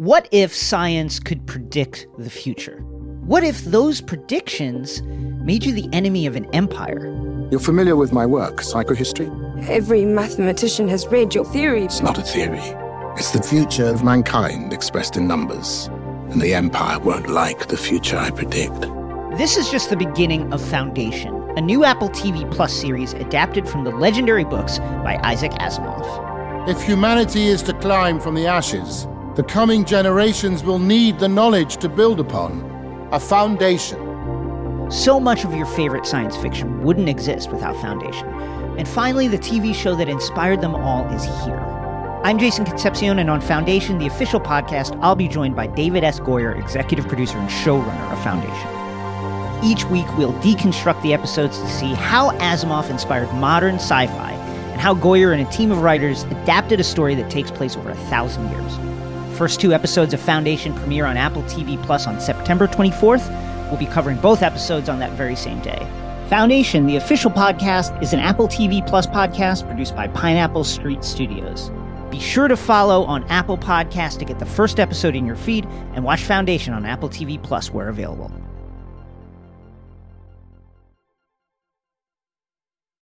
What if science could predict the future? What if those predictions made you the enemy of an empire? You're familiar with my work, Psychohistory? Every mathematician has read your theory. It's not a theory. It's the future of mankind expressed in numbers. And the Empire won't like the future I predict. This is just the beginning of Foundation, a new Apple TV+ series adapted from the legendary books by Isaac Asimov. If humanity is to climb from the ashes, the coming generations will need the knowledge to build upon, a foundation. So much of your favorite science fiction wouldn't exist without Foundation. And finally, the TV show that inspired them all is here. I'm Jason Concepcion, and on Foundation, the official podcast, I'll be joined by David S. Goyer, executive producer and showrunner of Foundation. Each week, we'll deconstruct the episodes to see how Asimov inspired modern sci-fi and how Goyer and a team of writers adapted a story that takes place over 1,000 years. First two episodes of Foundation premiere on Apple TV+ on September 24th. We'll be covering both episodes on that very same day. Foundation, the official podcast, is an Apple TV+ podcast produced by Pineapple Street Studios. Be sure to follow on Apple Podcasts to get the first episode in your feed, and watch Foundation on Apple TV+ where available.